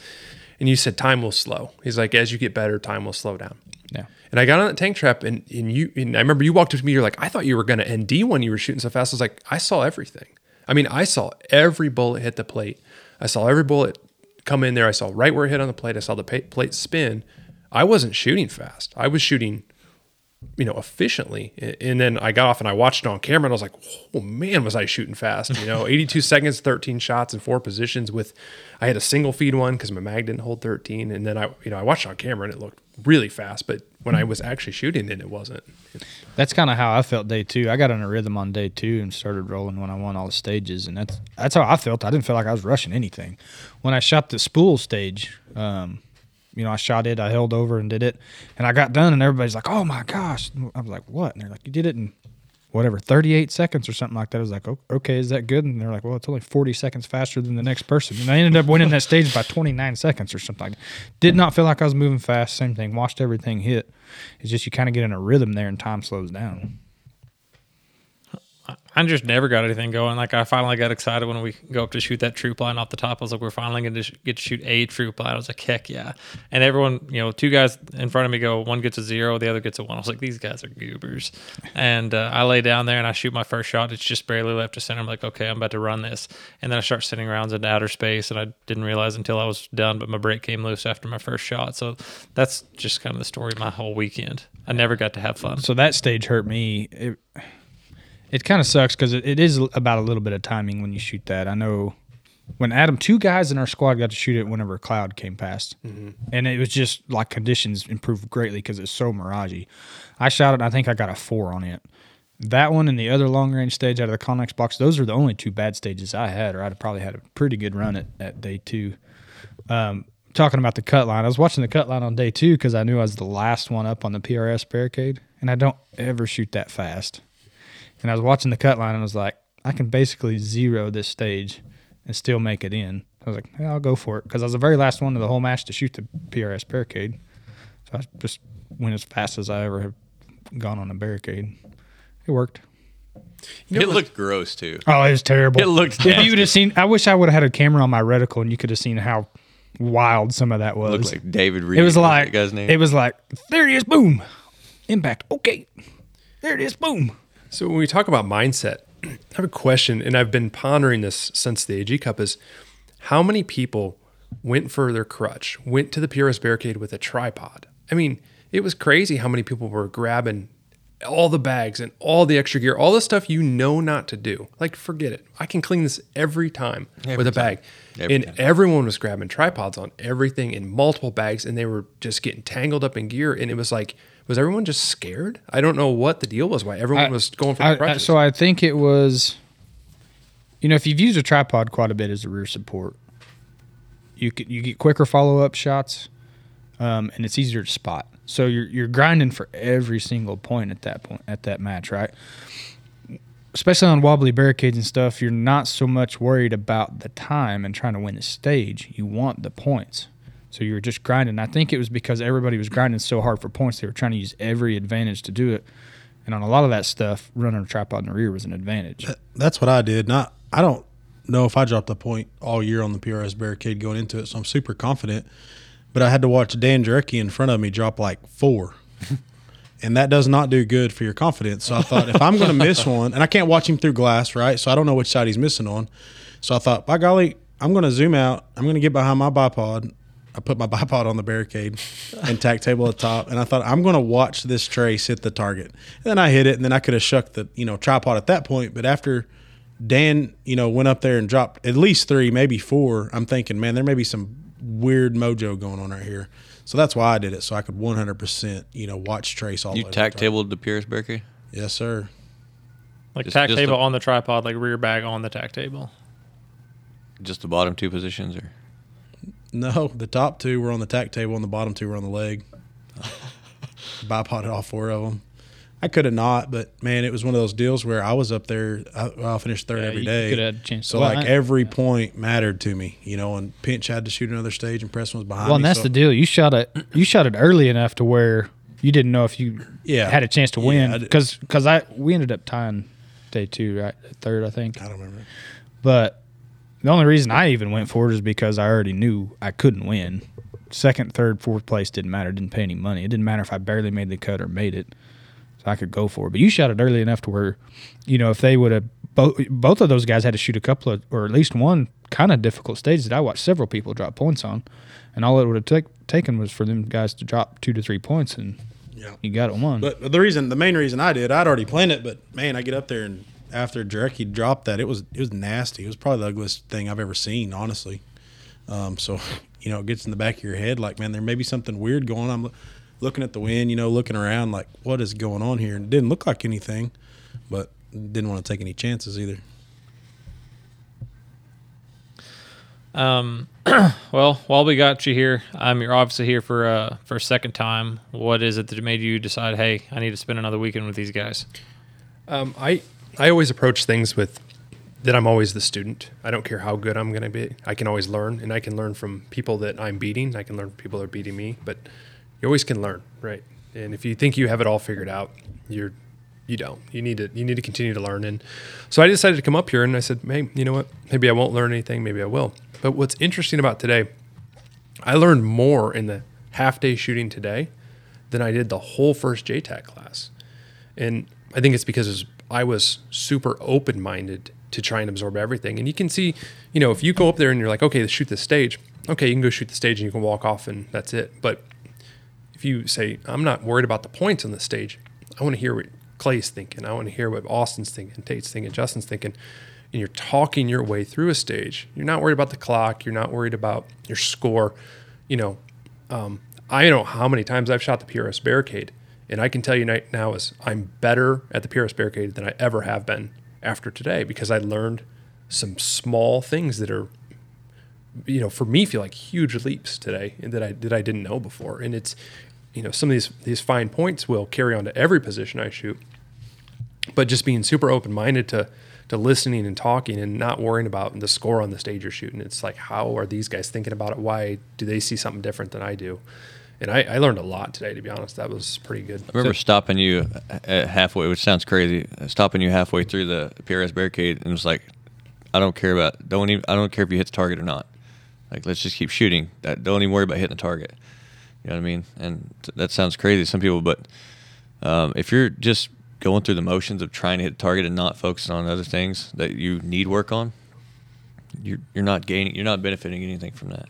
And you said time will slow. He's like, as you get better, time will slow down. Yeah. And I got on that tank trap, and, and you and I remember you walked up to me. You're like, I thought you were going to N D when you were shooting so fast. I was like, I saw everything. I mean, I saw every bullet hit the plate. I saw every bullet come in there. I saw right where it hit on the plate. I saw the plate spin. I wasn't shooting fast. I was shooting, you know, efficiently. And then I got off and I watched it on camera, and I was like, oh man, was I shooting fast? You know, eighty-two seconds, thirteen shots in four positions. With I had a single feed one because my mag didn't hold thirteen. And then I, you know, I watched it on camera, and it looked really fast, but when I was actually shooting it, it wasn't. That's kind of how I felt day two. I got in a rhythm on day two and started rolling when I won all the stages, and that's that's how I felt. I didn't feel like I was rushing anything. When I shot the spool stage, um, you know, I shot it, I held over and did it, and I got done, and everybody's like, oh my gosh. I was like, what? And they're like, you did it in whatever, thirty-eight seconds or something like that. I was like, okay, is that good? And they're like, well, it's only forty seconds faster than the next person. And I ended up winning that stage by twenty-nine seconds or something like that. Did not feel like I was moving fast. Same thing. Watched everything hit. It's just you kind of get in a rhythm there and time slows down. I just never got anything going. Like, I finally got excited when we go up to shoot that troop line off the top. I was like, we're finally going to sh- get to shoot a troop line. I was like, heck yeah. And everyone, you know, two guys in front of me go, one gets a zero, the other gets a one. I was like, these guys are goobers. And uh, I lay down there and I shoot my first shot. It's just barely left to center. I'm like, okay, I'm about to run this. And then I start sending rounds into outer space, and I didn't realize until I was done, but my brake came loose after my first shot. So that's just kind of the story of my whole weekend. I never got to have fun. So that stage hurt me. It- It kind of sucks because it, it is about a little bit of timing when you shoot that. I know when Adam, two guys in our squad got to shoot it whenever a cloud came past. Mm-hmm. And it was just like conditions improved greatly because it's so miragey. I shot it, and I think I got a four on it. That one and the other long-range stage out of the Connex box, those are the only two bad stages I had, or I'd have probably had a pretty good run at, at day two. Um, talking about the cut line, I was watching the cut line on day two because I knew I was the last one up on the P R S barricade, and I don't ever shoot that fast. And I was watching the cut line, and I was like, I can basically zero this stage and still make it in. I was like, hey, I'll go for it, because I was the very last one of the whole match to shoot the P R S barricade. So I just went as fast as I ever have gone on a barricade. It worked. You know, it, it looked was, gross too. Oh, it was terrible. It looked nasty. If you would have seen, I wish I would have had a camera on my reticle and you could have seen how wild some of that was. It looked like David Reed. It was like, guy's name. It was like, there it is, boom. Impact. Okay. There it is, boom. So when we talk about mindset, I have a question, and I've been pondering this since the A G Cup, is how many people went for their crutch, went to the P R S barricade with a tripod? I mean, it was crazy how many people were grabbing all the bags and all the extra gear, all the stuff you know not to do. Like, forget it. I can clean this every time every with a time. bag. Every and time. Everyone was grabbing tripods on everything in multiple bags, and they were just getting tangled up in gear. And it was like, was everyone just scared? I don't know what the deal was, why everyone I, was going for I, the crutches. I, so I think it was, you know, if you've used a tripod quite a bit as a rear support, you could, you get quicker follow-up shots, um, and it's easier to spot. So you're you're grinding for every single point at that point at that match, right? Especially on wobbly barricades and stuff, you're not so much worried about the time and trying to win the stage. You want the points. So you were just grinding. I think it was because everybody was grinding so hard for points, they were trying to use every advantage to do it. And on a lot of that stuff, running a tripod in the rear was an advantage. That's what I did. Not I don't know if I dropped a point all year on the P R S barricade going into it, so I'm super confident. But I had to watch Dan Jarecki in front of me drop like four. And that does not do good for your confidence. So I thought, if I'm going to miss one, and I can't watch him through glass, right? So I don't know which side he's missing on. So I thought, by golly, I'm going to zoom out. I'm going to get behind my bipod. I put my bipod on the barricade and tack table at the top. And I thought, I'm going to watch this trace hit the target. And then I hit it, and then I could have shucked the you know tripod at that point. But after Dan you know went up there and dropped at least three, maybe four, I'm thinking, man, there may be some weird mojo going on right here. So that's why I did it, so I could one hundred percent you know watch trace all you over tack the table to Pierce Berkey. Yes sir. Like just, tack just table a, on the tripod, like rear bag on the tack table, just the bottom two positions? Or no, the top two were on the tack table and the bottom two were on the leg. Bipoded all four of them. I could have not, but man, it was one of those deals where I was up there. I, I finished third yeah, every day. Could have changed. So well, like I, every yeah. point mattered to me, you know. And Pinch had to shoot another stage, and Preston was behind. Well, and me, that's so. the deal. You shot it. You shot it early enough to where you didn't know if you yeah. had a chance to win, because yeah, because I we ended up tying day two, right? Third, I think. I don't remember. But the only reason I even went for it is because I already knew I couldn't win. Second, third, fourth place didn't matter. Didn't pay any money. It didn't matter if I barely made the cut or made it. I could go for it. But you shot it early enough to where, you know, if they would have both both of those guys had to shoot a couple of, or at least one kind of difficult stage that I watched several people drop points on, and all it would have take, taken was for them guys to drop two to three points, and yeah. you got it one. But the reason, the main reason I did, I'd already planned it, but man, I get up there and after Jarecki dropped that, it was it was nasty. It was probably the ugliest thing I've ever seen, honestly. Um, so you know, it gets in the back of your head like, man, there may be something weird going on. I'm, looking at the wind, you know, looking around like, what is going on here? And it didn't look like anything, but didn't want to take any chances either. Um, well, while we got you here, um, you're obviously here for uh, for a second time. What is it that made you decide, hey, I need to spend another weekend with these guys? Um, I I always approach things with that I'm always the student. I don't care how good I'm going to be. I can always learn, and I can learn from people that I'm beating. I can learn from people that are beating me, but you always can learn, right? And if you think you have it all figured out, you're you don't. You need to you need to continue to learn. And so I decided to come up here, and I said, hey, you know what? Maybe I won't learn anything. Maybe I will. But what's interesting about today, I learned more in the half day shooting today than I did the whole first J TAC class. And I think it's because I was super open minded to try and absorb everything. And you can see, you know, if you go up there and you're like, okay, let's shoot this stage. Okay, you can go shoot the stage and you can walk off and that's it. But you say, I'm not worried about the points on the stage. I want to hear what Clay's thinking. I want to hear what Austin's thinking, Tate's thinking, Justin's thinking. And you're talking your way through a stage. You're not worried about the clock. You're not worried about your score. You know, um, I don't know how many times I've shot the P R S barricade. And I can tell you right now is I'm better at the P R S barricade than I ever have been after today, because I learned some small things that are, you know, for me feel like huge leaps today that I, that I didn't know before. And it's, you know, some of these these fine points will carry on to every position I shoot, but just being super open-minded to to listening and talking and not worrying about the score on the stage you're shooting. It's like, how are these guys thinking about it? Why do they see something different than I do? And I, I learned a lot today, to be honest. That was pretty good. I remember so, stopping you at halfway, which sounds crazy, stopping you halfway through the P R S barricade and was like, I don't care about don't even I don't care if you hit the target or not. Like, let's just keep shooting. That, don't even worry about hitting the target. You know what I mean? And that sounds crazy to some people, but um, if you're just going through the motions of trying to hit the target and not focusing on other things that you need work on, you're you're not gaining, you're not benefiting anything from that.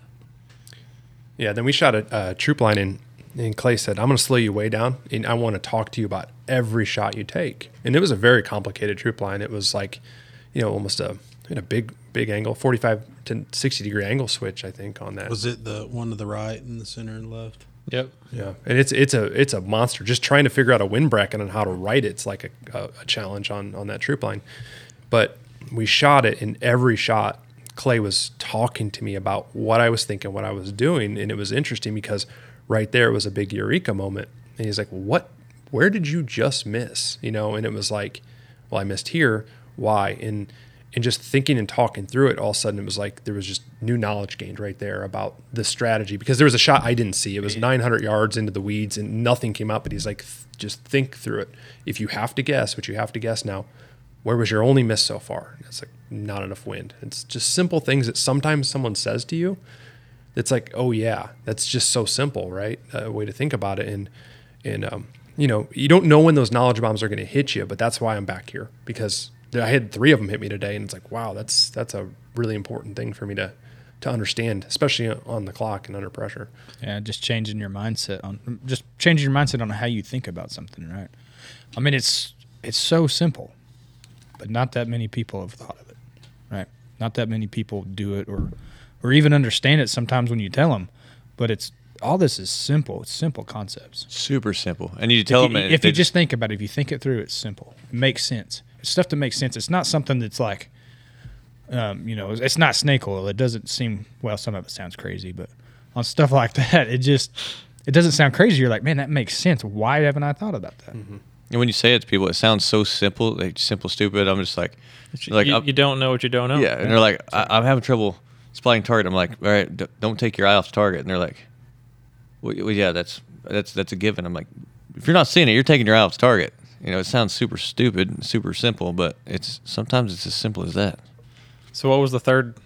Yeah, then we shot a, a troop line, and, and Clay said, I'm going to slow you way down, and I want to talk to you about every shot you take. And it was a very complicated troop line. It was like, you know, almost a in a big, big angle, forty-five to sixty degree angle switch, I think, on that. Was it the one to the right and the center and left? Yep. Yeah, and it's it's a it's a monster. Just trying to figure out a wind bracket and how to right it's like a, a, a challenge on, on that troop line. But we shot it, in every shot, Clay was talking to me about what I was thinking, what I was doing. And it was interesting because right there was a big eureka moment. And he's like, well, what, where did you just miss? You know? And it was like, well, I missed here. Why? And, and just thinking and talking through it, all of a sudden it was like, there was just new knowledge gained right there about the strategy, because there was a shot I didn't see. It was nine hundred yards into the weeds and nothing came up. But he's like, just think through it. If you have to guess, which you have to guess now, where was your only miss so far? It's like, not enough wind. It's just simple things that sometimes someone says to you. It's like, oh yeah, that's just so simple, right? A uh, way to think about it. And, and um, you know, you don't know when those knowledge bombs are going to hit you, but that's why I'm back here, because I had three of them hit me today. And it's like, wow, that's, that's a really important thing for me to, to understand, especially on the clock and under pressure. Yeah. Just changing your mindset on, just changing your mindset on how you think about something. Right. I mean, it's, it's so simple. But not that many people have thought of it, right? Not that many people do it or or even understand it sometimes when you tell them. But it's all this is simple. It's simple concepts. Super simple. And you tell if them... You, if you just think about it, if you think it through, it's simple. It makes sense. It's stuff that makes sense. It's not something that's like, um, you know, it's not snake oil. It doesn't seem... Well, some of it sounds crazy, but on stuff like that, it just... It doesn't sound crazy. You're like, man, that makes sense. Why haven't I thought about that? Mm-hmm. And when you say it to people, it sounds so simple, like simple, stupid. I'm just like, like you, you don't know what you don't know. Yeah, and they're like, I, I'm having trouble spotting target. I'm like, all right, d- don't take your eye off the target. And they're like, well, well, yeah, that's that's that's a given. I'm like, if you're not seeing it, you're taking your eye off the target. You know, it sounds super stupid and super simple, but it's sometimes it's as simple as that. So what was the third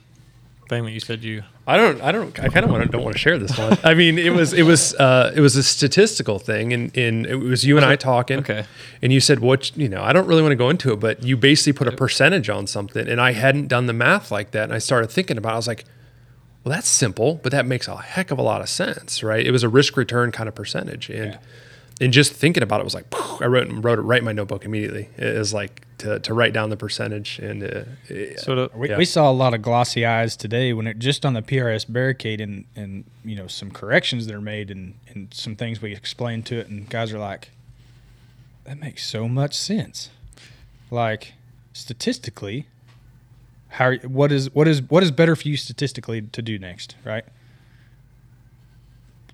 thing that you said you? I don't, I don't, I kind of want to, don't want to share this one. I mean, it was, it was, uh, it was a statistical thing, and, and it was you and I talking. Okay. And you said, what, you know, I don't really want to go into it, but you basically put a percentage on something, and I hadn't done the math like that. And I started thinking about it. I was like, well, that's simple, but that makes a heck of a lot of sense, right? It was a risk return kind of percentage. And, yeah. And just thinking about it was like, poof, I wrote wrote it right in my notebook immediately. It is like to, to write down the percentage. And uh, so to, we, yeah. we saw a lot of glossy eyes today when it just on the P R S barricade and, and you know, some corrections that are made and, and some things we explained to it. And guys are like, that makes so much sense. Like statistically, how what is what is what is better for you statistically to do next, right?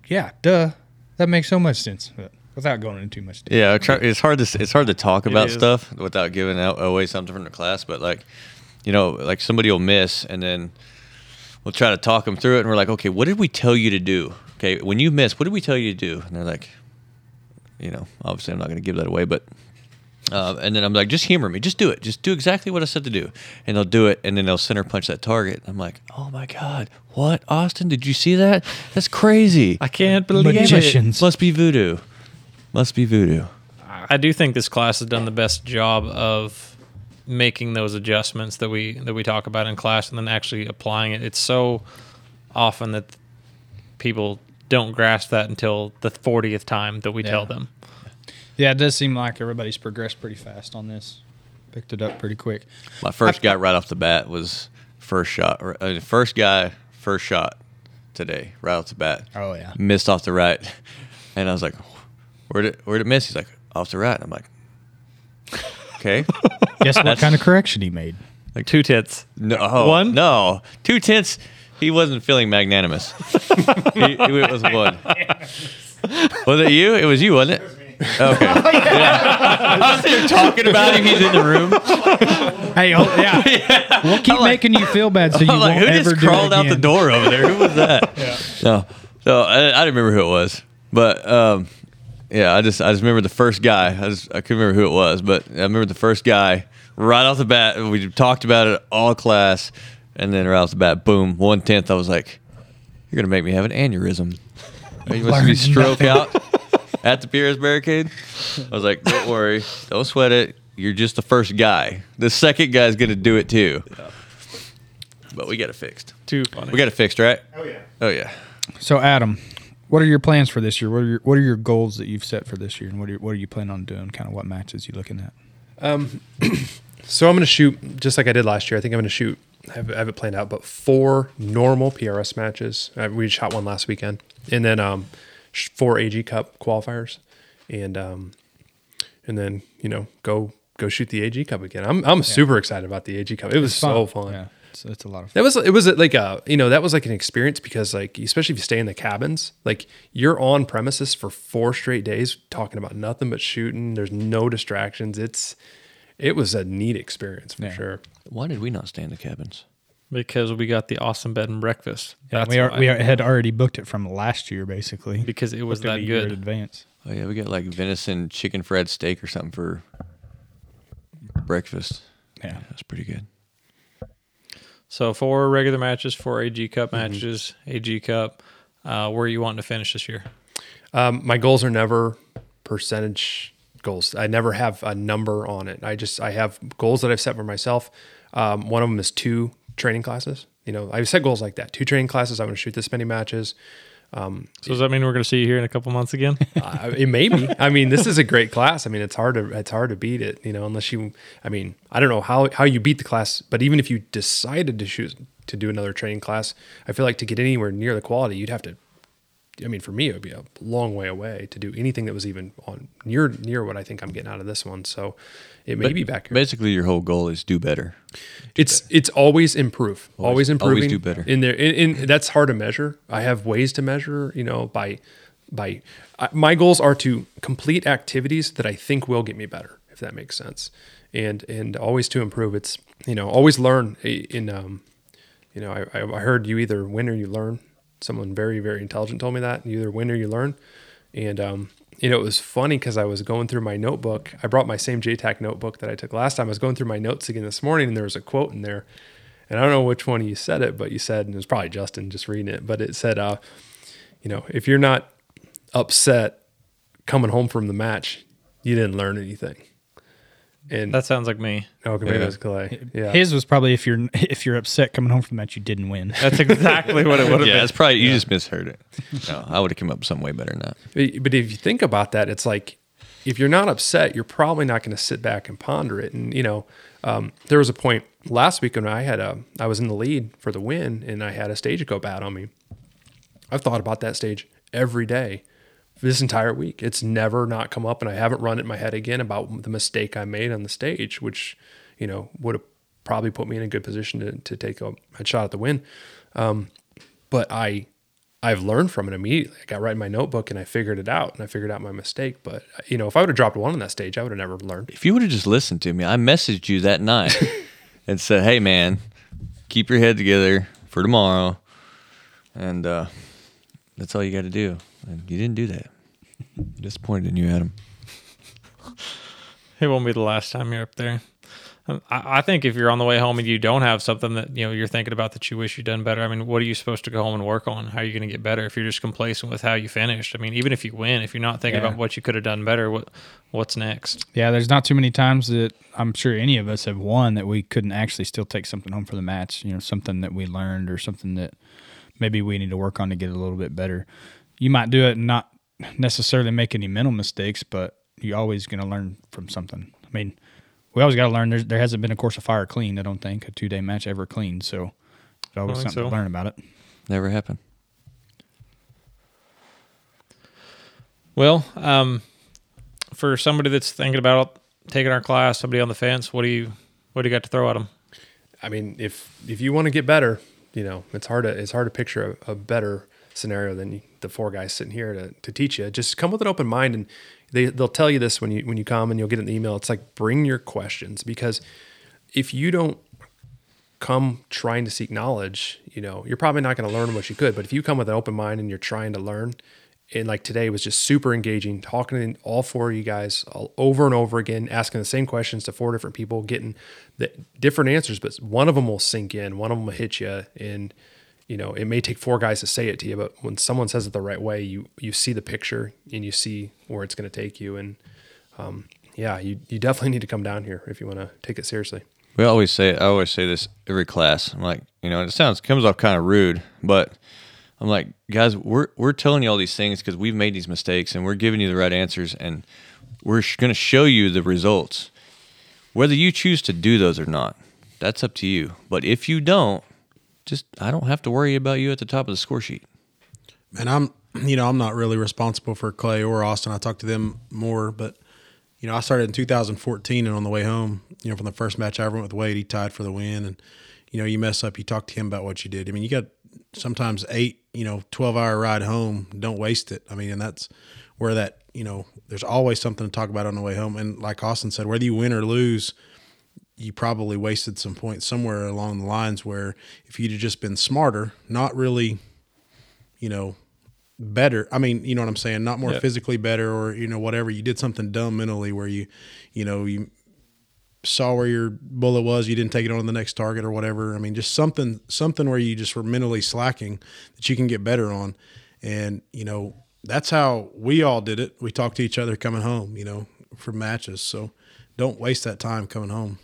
Yeah, duh, that makes so much sense. But, without going into too much detail. Yeah, try, it's hard to it's hard to talk about stuff without giving out away something from the class. But like, you know, like somebody will miss, and then we'll try to talk them through it, and we're like, okay, what did we tell you to do? Okay, when you miss, what did we tell you to do? And they're like, you know, obviously I'm not going to give that away, but uh, and then I'm like, just humor me, just do it, just do exactly what I said to do, and they'll do it, and then they'll center punch that target. I'm like, oh my god, what, Austin? Did you see that? That's crazy. I can't believe magicians. It. Must be voodoo. Must be voodoo. I do think this class has done the best job of making those adjustments that we that we talk about in class and then actually applying it. It's so often that people don't grasp that until the fortieth time that we yeah. tell them. Yeah, it does seem like everybody's progressed pretty fast on this. Picked it up pretty quick. My first guy right off the bat was first shot. First guy, first shot today, right off the bat. Oh, yeah. Missed off the right. And I was like, Where did where did it miss? He's like, off the right. I'm like, okay. Guess what kind of correction he made? Like two tenths. No, one. No, two tenths. He wasn't feeling magnanimous. he, it was one. Was it you? It was you, wasn't it? Okay. Oh, yeah. I'm still talking about him. He's in the room. Hey, oh, yeah. yeah. We'll keep like, making you feel bad, so you I'm won't like, who ever just do crawled it again? Out the door over there? Who was that? Yeah. No, so I, I don't remember who it was. But um, yeah, I just I just remember the first guy. I just I couldn't remember who it was, but I remember the first guy right off the bat. We talked about it all class, and then right off the bat, boom, one tenth. I was like, "You're gonna make me have an aneurysm. Are you supposed to be stroke out at the P R S barricade?" I was like, "Don't worry, don't sweat it. You're just the first guy. The second guy's gonna do it too." Yeah. But we got it fixed. Too funny. We got it fixed, right? Oh yeah. Oh yeah. So Adam, what are your plans for this year? What are your What are your goals that you've set for this year, and what are What are you planning on doing? Kind of what matches you looking at? Um, so I'm going to shoot just like I did last year. I think I'm going to shoot. I have, I have it planned out, but four normal P R S matches. I, we shot one last weekend, and then um, four A G Cup qualifiers, and um, and then you know go go shoot the A G Cup again. I'm I'm yeah. super excited about the A G Cup. It was it's so fun. fun. Yeah. So it's a lot of fun. That was, it was like a, you know, that was like an experience because like, especially if you stay in the cabins, like you're on premises for four straight days talking about nothing but shooting. There's no distractions. It's, it was a neat experience for yeah. sure. Why did we not stay in the cabins? Because we got the awesome bed and breakfast. Yeah, we are, we are, had already booked it from last year basically. Because it was that good. In advance. Oh yeah. We got like venison, chicken fried steak or something for breakfast. Yeah. That's pretty good. So four regular matches, four A G Cup matches, mm-hmm. A G Cup. Uh, where are you wanting to finish this year? Um, my goals are never percentage goals. I never have a number on it. I just I have goals that I've set for myself. Um, one of them is two training classes. You know, I've set goals like that. Two training classes. I'm going to shoot this many matches. Um, so does that mean we're going to see you here in a couple months again? uh, it may be. I mean, this is a great class. I mean, it's hard to it's hard to beat it, you know, unless you, I mean, I don't know how, how you beat the class, but even if you decided to shoot, to do another training class, I feel like to get anywhere near the quality, you'd have to, I mean, for me, it would be a long way away to do anything that was even on near, near what I think I'm getting out of this one. So it may but be back here. Basically your whole goal is do better. Do it's, better. It's always improve, always, always improving always do better in there. And, and that's hard to measure. I have ways to measure, you know, by, by I, my goals are to complete activities that I think will get me better, if that makes sense. And, and always to improve. It's, you know, always learn in, um, you know, I, I heard you either win or you learn. Someone very, very intelligent told me that you either win or you learn. And, um, you know, it was funny cause I was going through my notebook. I brought my same J TAC notebook that I took last time. I was going through my notes again this morning and there was a quote in there and I don't know which one of you said it, but you said, and it was probably Justin just reading it, but it said, uh, you know, if you're not upset coming home from the match, you didn't learn anything. And that sounds like me. Okay, maybe it was Clay. Yeah. His was probably if you're if you're upset coming home from the match, you didn't win. That's exactly what it would have yeah, been. Yeah, it's probably you yeah. just misheard it. No, I would have come up some way better than that. But if you think about that, it's like if you're not upset, you're probably not going to sit back and ponder it. And you know, um, there was a point last week when I had a I was in the lead for the win, and I had a stage go bad on me. I've thought about that stage every day. This entire week, it's never not come up, and I haven't run it in my head again about the mistake I made on the stage, which, you know, would have probably put me in a good position to, to take a, a shot at the win. Um, but I, I've learned from it immediately. I got right in my notebook and I figured it out, and I figured out my mistake. But you know, if I would have dropped one on that stage, I would have never learned. If you would have just listened to me, I messaged you that night and said, "Hey, man, keep your head together for tomorrow," and uh, that's all you got to do. And you didn't do that. I'm disappointed in you, Adam. It won't be the last time you're up there. I, I think if you're on the way home and you don't have something that you know you're thinking about that you wish you'd done better, I mean, what are you supposed to go home and work on? How are you going to get better if you're just complacent with how you finished? I mean, even if you win, if you're not thinking yeah. about what you could have done better, what what's next? Yeah, there's not too many times that I'm sure any of us have won that we couldn't actually still take something home for the match. You know, something that we learned or something that maybe we need to work on to get a little bit better. You might do it and not necessarily make any mental mistakes, but you're always going to learn from something. I mean, we always got to learn. There's, there hasn't been a course of fire clean, I don't think, a two-day match ever clean. So there's always something so. to learn about it. Never happened. Well, um, for somebody that's thinking about taking our class, somebody on the fence, what do you what do you got to throw at them? I mean, if if you want to get better, you know, it's hard to it's hard to picture a, a better scenario than the four guys sitting here to, to teach you. Just come with an open mind, and they, they'll tell you this when you when you come, and you'll get an email. It's like, bring your questions, because if you don't come trying to seek knowledge, you know, you're probably not going to learn what you could. But if you come with an open mind and you're trying to learn, and like today was just super engaging, talking to all four of you guys all over and over again, asking the same questions to four different people, getting the different answers, but one of them will sink in, one of them will hit you. And, you know, it may take four guys to say it to you, but when someone says it the right way, you, you see the picture and you see where it's going to take you. And, um, yeah, you, you definitely need to come down here if you want to take it seriously. We always say, I always say this every class. I'm like, you know, and it sounds, comes off kind of rude, but I'm like, guys, we're we're telling you all these things because we've made these mistakes and we're giving you the right answers and we're sh- going to show you the results. Whether you choose to do those or not, that's up to you. But if you don't, just, I don't have to worry about you at the top of the score sheet. And I'm, you know, I'm not really responsible for Clay or Austin. I talk to them more, but you know, I started in two thousand fourteen, and on the way home, you know, from the first match I ever went with Wade, he tied for the win. And, you know, you mess up, you talk to him about what you did. I mean, you got sometimes eight, you know, twelve-hour ride home. Don't waste it. I mean, and that's where that, you know, there's always something to talk about on the way home. And like Austin said, whether you win or lose, you probably wasted some points somewhere along the lines where if you'd have just been smarter, not really, you know, better. I mean, you know what I'm saying? Not more yep. physically better or, you know, whatever. You did something dumb mentally where you, you know, you saw where your bullet was, you didn't take it on to the next target or whatever. I mean, just something, something where you just were mentally slacking that you can get better on. And, you know, that's how we all did it. We talked to each other coming home, you know, for matches. So don't waste that time coming home.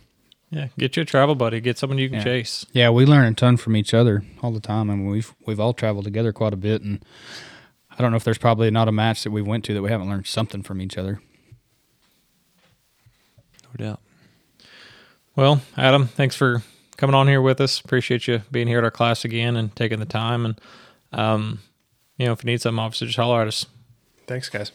Yeah, get you a travel buddy. Get someone you can yeah. chase. Yeah, we learn a ton from each other all the time. I mean, we've, we've all traveled together quite a bit, and I don't know if there's probably not a match that we went to that we haven't learned something from each other. No doubt. Well, Adam, thanks for coming on here with us. Appreciate you being here at our class again and taking the time. And, um, you know, if you need something, obviously, just holler at us. Thanks, guys.